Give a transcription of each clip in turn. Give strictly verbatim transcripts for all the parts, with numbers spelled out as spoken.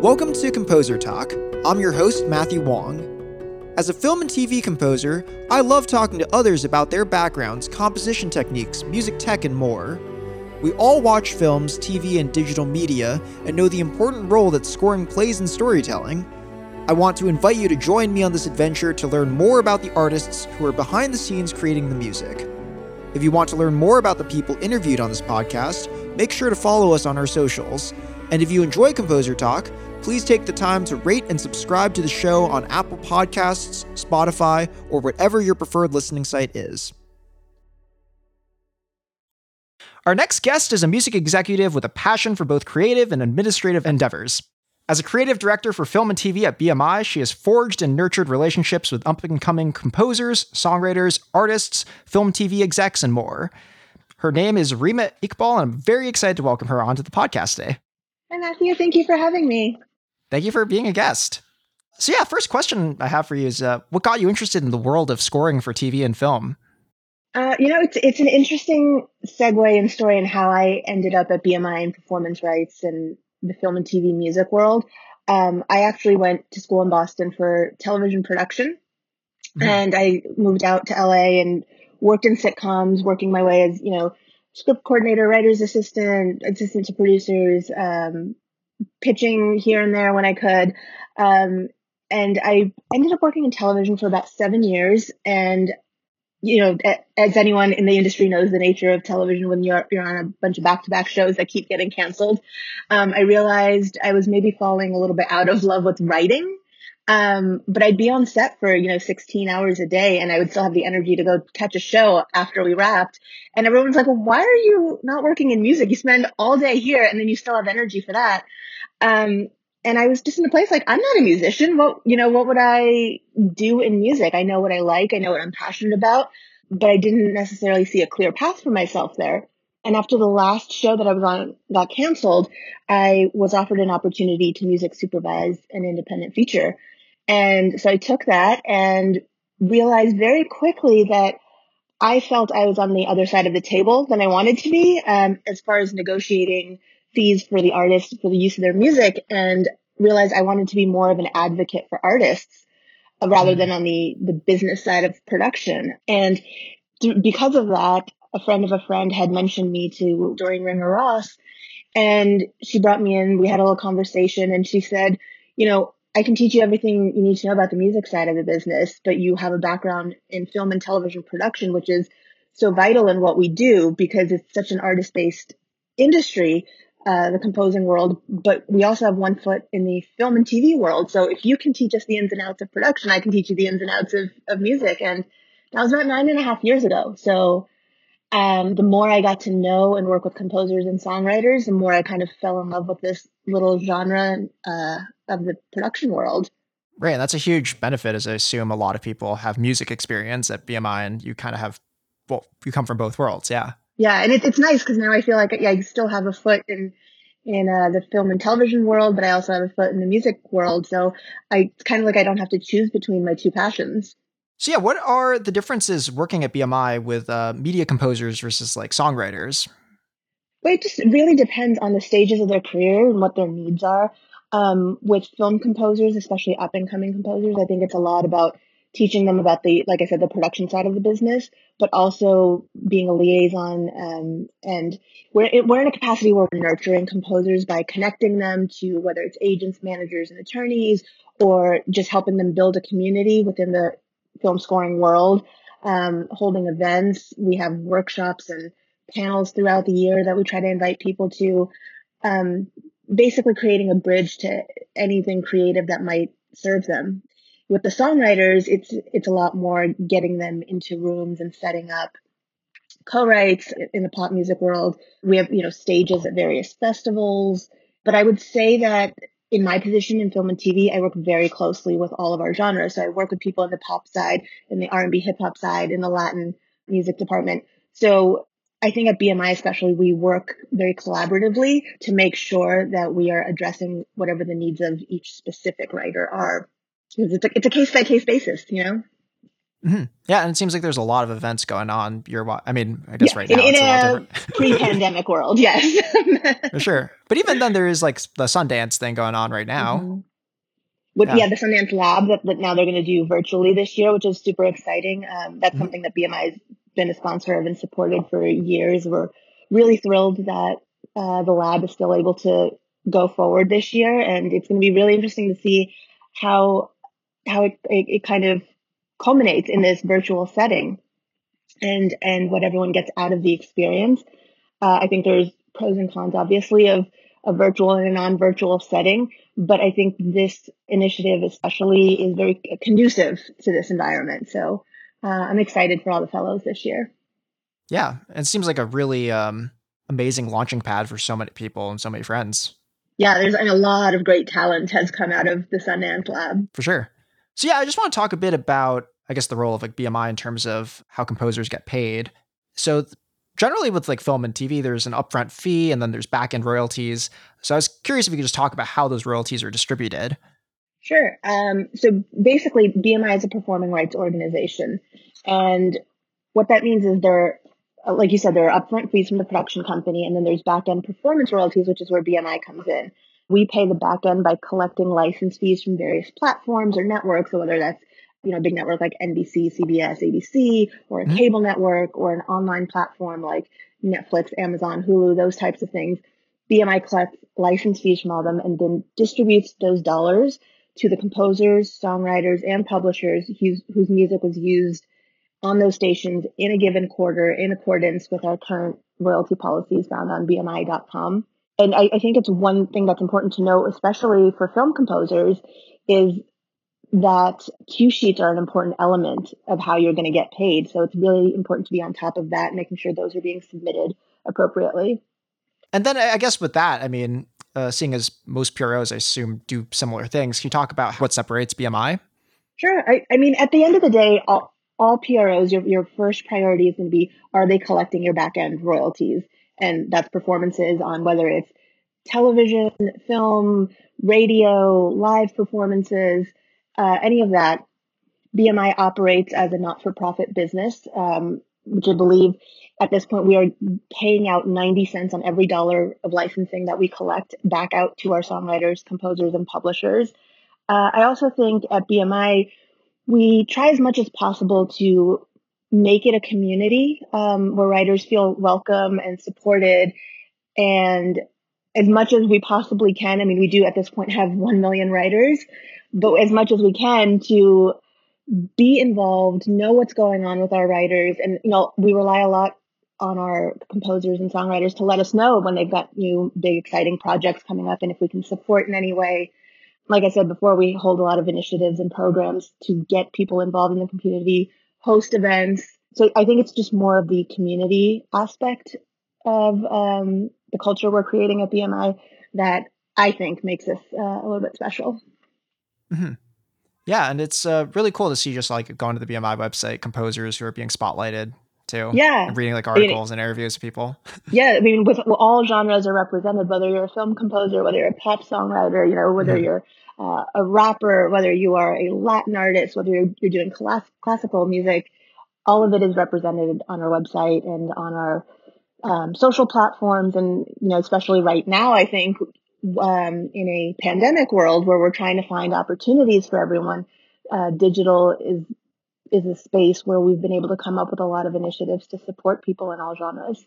Welcome to Composer Talk. I'm your host, Matthew Wong. As a film and T V composer, I love talking to others about their backgrounds, composition techniques, music tech, and more. We all watch films, T V, and digital media, and know the important role that scoring plays in storytelling. I want to invite you to join me on this adventure to learn more about the artists who are behind the scenes creating the music. If you want to learn more about the people interviewed on this podcast, make sure to follow us on our socials. And if you enjoy Composer Talk, please take the time to rate and subscribe to the show on Apple Podcasts, Spotify, or whatever your preferred listening site is. Our next guest is a music executive with a passion for both creative and administrative endeavors. As a creative director for film and T V at B M I, she has forged and nurtured relationships with up-and-coming composers, songwriters, artists, film T V execs, and more. Her name is Rima Iqbal, and I'm very excited to welcome her onto the podcast today. Hi, Matthew. Thank you for having me. Thank you for being a guest. So yeah, first question I have for you is, uh, what got you interested in the world of scoring for T V and film? Uh, you know, it's it's an interesting segue and story in how I ended up at B M I and performance rights and the film and T V music world. Um, I actually went to school in Boston for television production, mm-hmm. and I moved out to L A and worked in sitcoms, working my way as, you know, script coordinator, writer's assistant, assistant to producers, um, pitching here and there when I could. Um, and I ended up working in television for about seven years. And, you know, as anyone in the industry knows, the nature of television when you're, you're on a bunch of back-to-back shows that keep getting canceled, um, I realized I was maybe falling a little bit out of love with writing. Um, but I'd be on set for, you know, sixteen hours a day, and I would still have the energy to go catch a show after we wrapped. And everyone's like, well, why are you not working in music? You spend all day here and then you still have energy for that. Um, and I was just in a place like, I'm not a musician. What, you know, what would I do in music? I know what I like. I know what I'm passionate about, but I didn't necessarily see a clear path for myself there. And after the last show that I was on got canceled, I was offered an opportunity to music supervise an independent feature. And so I took that and realized very quickly that I felt I was on the other side of the table than I wanted to be, um, as far as negotiating fees for the artists for the use of their music, and realized I wanted to be more of an advocate for artists uh, rather than on the, the business side of production. And th- because of that, a friend of a friend had mentioned me to Doreen Ringer Ross, and she brought me in. We had a little conversation, and she said, you know, I can teach you everything you need to know about the music side of the business, but you have a background in film and television production, which is so vital in what we do because it's such an artist-based industry, uh, the composing world, but we also have one foot in the film and T V world. So if you can teach us the ins and outs of production, I can teach you the ins and outs of, of music. And that was about nine and a half years ago. So um, the more I got to know and work with composers and songwriters, the more I kind of fell in love with this little genre uh of the production world. Right. That's a huge benefit, as I assume a lot of people have music experience at B M I, and you kind of have, well, you come from both worlds. Yeah. Yeah. And it, it's nice because now I feel like yeah, I still have a foot in, in uh, the film and television world, but I also have a foot in the music world. So I it's kind of like, I don't have to choose between my two passions. So yeah. What are the differences working at B M I with uh, media composers versus like songwriters? Well, it just really depends on the stages of their career and what their needs are. Um, with film composers, especially up and coming composers, I think it's a lot about teaching them about the, like I said, the production side of the business, but also being a liaison. Um, and we're, it, we're in a capacity where we're nurturing composers by connecting them to whether it's agents, managers, and attorneys, or just helping them build a community within the film scoring world, um, holding events. We have workshops and panels throughout the year that we try to invite people to. Um, basically creating a bridge to anything creative that might serve them. With the songwriters, it's it's a lot more getting them into rooms and setting up co-writes in the pop music world. We have, you know, stages at various festivals. But I would say that in my position in film and T V, I work very closely with all of our genres. So I work with people in the pop side, in the R and B hip hop side, in the Latin music department. So I think at B M I especially, we work very collaboratively to make sure that we are addressing whatever the needs of each specific writer are. It's a, it's a case-by-case basis, you know? Mm-hmm. Yeah, and it seems like there's a lot of events going on. You're, I mean, I guess yeah, right now in, it's in a, a lot different. Pre-pandemic world, yes, for sure. But even then, there is like the Sundance thing going on right now. Mm-hmm. With yeah. yeah, the Sundance Lab that, that now they're going to do virtually this year, which is super exciting. Um, that's mm-hmm. something that B M I has been a sponsor of and supported for years. We're really thrilled that uh, the lab is still able to go forward this year, and it's going to be really interesting to see how how it it, it kind of culminates in this virtual setting and and what everyone gets out of the experience. Uh, I think there's pros and cons, obviously, of a virtual and a non-virtual setting, but I think this initiative especially is very conducive to this environment. So uh, I'm excited for all the fellows this year. Yeah, it seems like a really um, amazing launching pad for so many people and so many friends. Yeah, there's and a lot of great talent has come out of the Sundance Lab. For sure. So yeah, I just want to talk a bit about, I guess, the role of like B M I in terms of how composers get paid. So th- generally with like film and T V, there's an upfront fee and then there's back-end royalties. So I was curious if you could just talk about how those royalties are distributed. Sure. Um, so basically B M I is a performing rights organization. And what that means is there, like you said, there are upfront fees from the production company and then there's back-end performance royalties, which is where B M I comes in. We pay the back end by collecting license fees from various platforms or networks, so whether that's, you know, a big network like N B C, C B S, A B C, or a mm-hmm. cable network or an online platform like Netflix, Amazon, Hulu, those types of things. B M I collects license fees from all of them and then distributes those dollars to the composers, songwriters, and publishers whose, whose music was used on those stations in a given quarter in accordance with our current royalty policies found on B M I dot com. And I, I think it's one thing that's important to know, especially for film composers, is that cue sheets are an important element of how you're going to get paid. So it's really important to be on top of that, making sure those are being submitted appropriately. And then I guess with that, I mean, uh, seeing as most P R Os, I assume, do similar things, can you talk about what separates B M I? Sure. I, I mean, at the end of the day, all, all P R Os, your, your first priority is going to be, are they collecting your back-end royalties? And that's performances on whether it's television, film, radio, live performances, uh, any of that. B M I operates as a not-for-profit business, um, which I believe at this point we are paying out ninety cents on every dollar of licensing that we collect back out to our songwriters, composers, and publishers. Uh, I also think at B M I, we try as much as possible to make it a community um, where writers feel welcome and supported. And as much as we possibly can, I mean, we do at this point have one million writers, but as much as we can to be involved, know what's going on with our writers. And, you know, we rely a lot on our composers and songwriters to let us know when they've got new, big, exciting projects coming up and if we can support in any way. Like I said before, we hold a lot of initiatives and programs to get people involved in the community, host events. So I think it's just more of the community aspect of um, the culture we're creating at B M I that I think makes us uh, a little bit special. Mm-hmm. Yeah. And it's uh, really cool to see just like going to the B M I website, composers who are being spotlighted too. Yeah. And reading like articles I mean, and interviews with people. Yeah. I mean, with well, all genres are represented, whether you're a film composer, whether you're a pop songwriter, you know, whether mm-hmm. you're Uh, a rapper, whether you are a Latin artist, whether you're, you're doing class, classical music, all of it is represented on our website and on our um, social platforms. And, you know, especially right now, I think um, in a pandemic world where we're trying to find opportunities for everyone, uh, digital is is a space where we've been able to come up with a lot of initiatives to support people in all genres.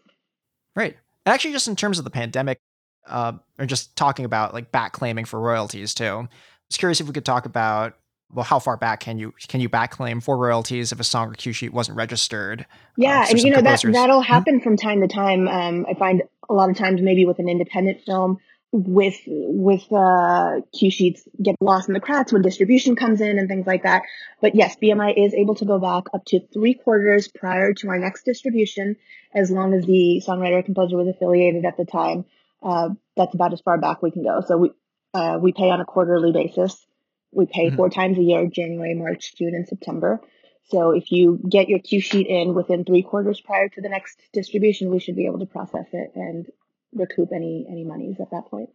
Right. And actually, just in terms of the pandemic, Uh, or just talking about like backclaiming for royalties too. I was curious if we could talk about, well, how far back can you can you backclaim for royalties if a song or cue sheet wasn't registered? Yeah, uh, and you know composers. that that'll happen mm-hmm. from time to time. Um, I find a lot of times maybe with an independent film, with with uh, cue sheets get lost in the cracks when distribution comes in and things like that. But yes, B M I is able to go back up to three quarters prior to our next distribution, as long as the songwriter or composer was affiliated at the time. Uh, that's about as far back we can go. So we uh, we pay on a quarterly basis. We pay mm-hmm. four times a year, January, March, June, and September. So if you get your cue sheet in within three quarters prior to the next distribution, we should be able to process it and recoup any any monies at that point.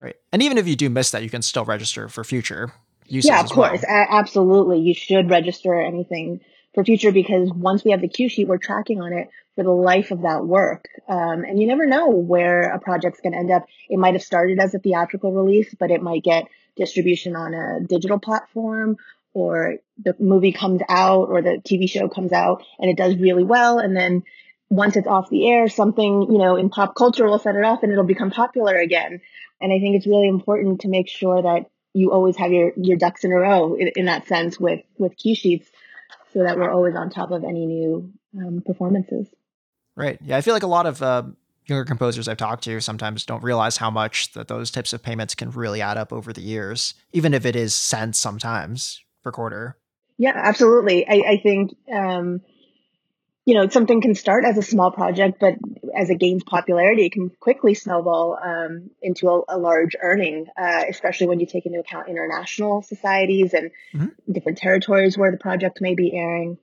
Right. And even if you do miss that, you can still register for future uses. Yeah, of course. Well. A- absolutely. You should register anything for future, because once we have the cue sheet, we're tracking on it for the life of that work. Um, and you never know where a project's going to end up. It might have started as a theatrical release, but it might get distribution on a digital platform, or the movie comes out or the T V show comes out and it does really well. And then once it's off the air, something, you know, in pop culture will set it off and it'll become popular again. And I think it's really important to make sure that you always have your, your ducks in a row in, in that sense with, with cue sheets, so that we're always on top of any new um, performances. Right. Yeah. I feel like a lot of uh, younger composers I've talked to sometimes don't realize how much that those types of payments can really add up over the years, even if it is cents sometimes per quarter. Yeah, absolutely. I, I think, um, you know, something can start as a small project, but as it gains popularity, it can quickly snowball um, into a, a large earning, uh, especially when you take into account international societies and mm-hmm. different territories where the project may be airing.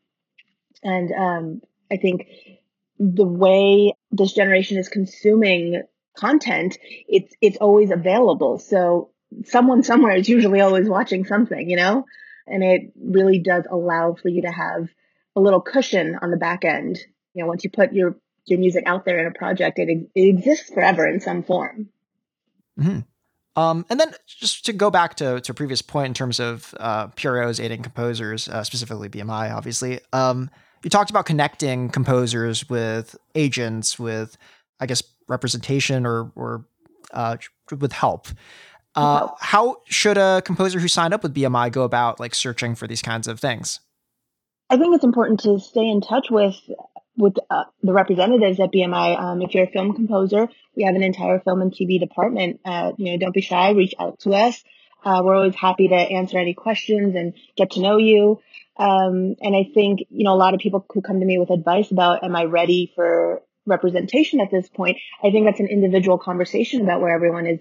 And um, I think the way this generation is consuming content, it's it's always available. So someone somewhere is usually always watching something, you know, and it really does allow for you to have a little cushion on the back end. You know, once you put your, your music out there in a project, it, it exists forever in some form. Mm-hmm. Um, and then just to go back to, to a previous point in terms of uh, P R Os aiding composers, uh, specifically B M I, obviously, um, you talked about connecting composers with agents, with, I guess, representation or, or uh, with help. Uh, wow. How should a composer who signed up with B M I go about like searching for these kinds of things? I think it's important to stay in touch with with uh, the representatives at B M I. Um, if you're a film composer, we have an entire film and T V department. Uh, you know, don't be shy. Reach out to us. Uh, we're always happy to answer any questions and get to know you. Um, and I think, you know, a lot of people who come to me with advice about, am I ready for representation at this point? I think that's an individual conversation about where everyone is,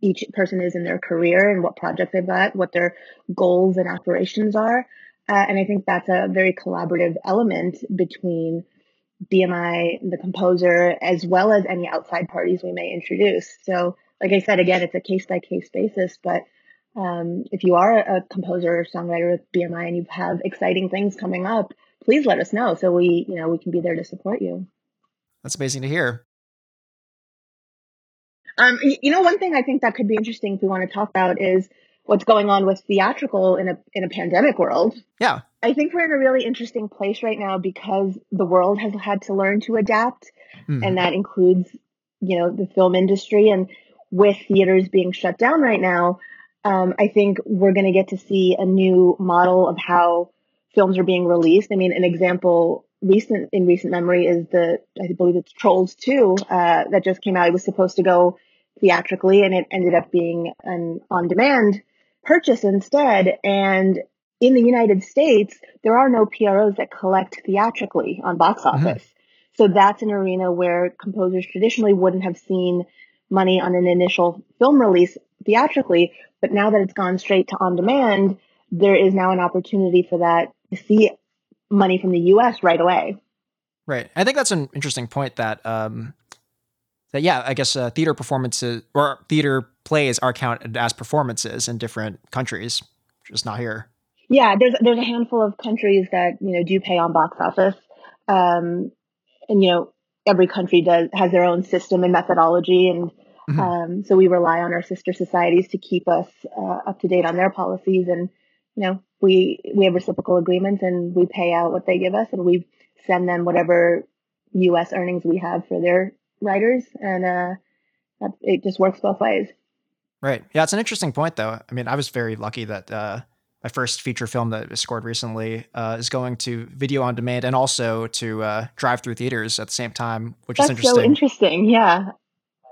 each person is in their career and what project they've got, what their goals and aspirations are. Uh, and I think that's a very collaborative element between B M I, the composer, as well as any outside parties we may introduce. So like I said, again, it's a case-by-case basis, but um, if you are a composer or songwriter with B M I and you have exciting things coming up, please let us know so we, you know, we can be there to support you. That's amazing to hear. Um, you know, one thing I think that could be interesting if we want to talk about is what's going on with theatrical in a in a pandemic world. Yeah. I think we're in a really interesting place right now because the world has had to learn to adapt, mm. and that includes, you know, the film industry. And with theaters being shut down right now, um, I think we're going to get to see a new model of how films are being released. I mean, an example recent in recent memory is the, I believe it's Trolls two uh, that just came out. It was supposed to go theatrically and it ended up being an on-demand purchase instead. And in the United States, there are no P R Os that collect theatrically on box office. Mm-hmm. So that's an arena where composers traditionally wouldn't have seen money on an initial film release theatrically. But now that it's gone straight to on-demand, there is now an opportunity for that to see money from the U S right away. Right. I think that's an interesting point that... Um... That, yeah, I guess uh, theater performances or theater plays are counted as performances in different countries, just not here. Yeah, there's there's a handful of countries that, you know, do pay on box office, um, and you know every country does has their own system and methodology, and mm-hmm. um, so we rely on our sister societies to keep us uh, up to date on their policies, and you know we we have reciprocal agreements, and we pay out what they give us, and we send them whatever U S earnings we have for their writers, and uh it just works both ways. Right. Yeah, it's an interesting point though. I mean, I was very lucky that uh my first feature film that was scored recently uh is going to video on demand and also to uh drive-through theaters at the same time, which That's is interesting. So interesting. Yeah.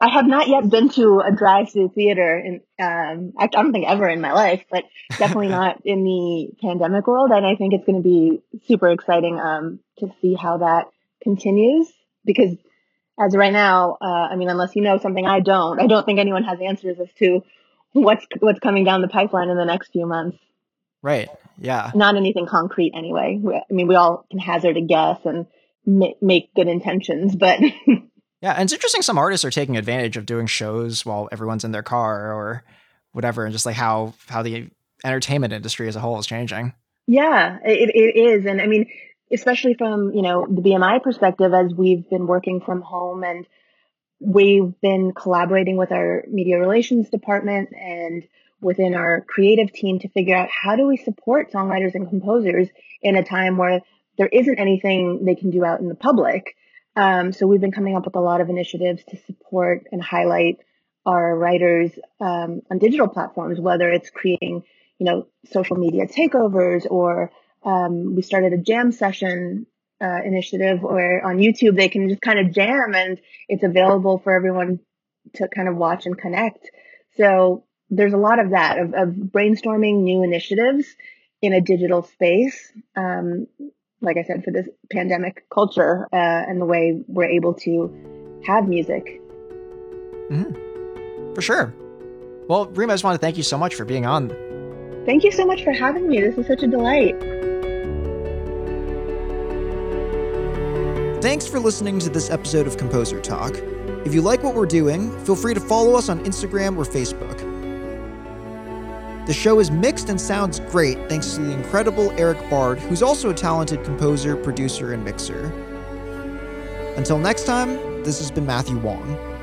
I have not yet been to a drive-through theater in um I don't think ever in my life, but definitely not in the pandemic world, and I think it's going to be super exciting um to see how that continues, because as right now, uh, I mean, unless you know something I don't, I don't think anyone has answers as to what's what's coming down the pipeline in the next few months. Right. Yeah. Not anything concrete anyway. We, I mean, we all can hazard a guess and ma- make good intentions, but... Yeah. And it's interesting. Some artists are taking advantage of doing shows while everyone's in their car or whatever, and just like how, how the entertainment industry as a whole is changing. Yeah, it, it is. And I mean, especially from, you know, the B M I perspective, as we've been working from home and we've been collaborating with our media relations department and within our creative team to figure out how do we support songwriters and composers in a time where there isn't anything they can do out in the public. Um, so we've been coming up with a lot of initiatives to support and highlight our writers um, on digital platforms, whether it's creating, you know, social media takeovers, or um, we started a jam session uh, initiative where on YouTube they can just kind of jam and it's available for everyone to kind of watch and connect. So there's a lot of that, of, of brainstorming new initiatives in a digital space. Um, like I said, for this pandemic culture uh, and the way we're able to have music. Mm-hmm. For sure. Well, Rima, I just want to thank you so much for being on. Thank you so much for having me. This is such a delight. Thanks for listening to this episode of Composer Talk. If you like what we're doing, feel free to follow us on Instagram or Facebook. The show is mixed and sounds great thanks to the incredible Eric Bard, who's also a talented composer, producer, and mixer. Until next time, this has been Matthew Wong.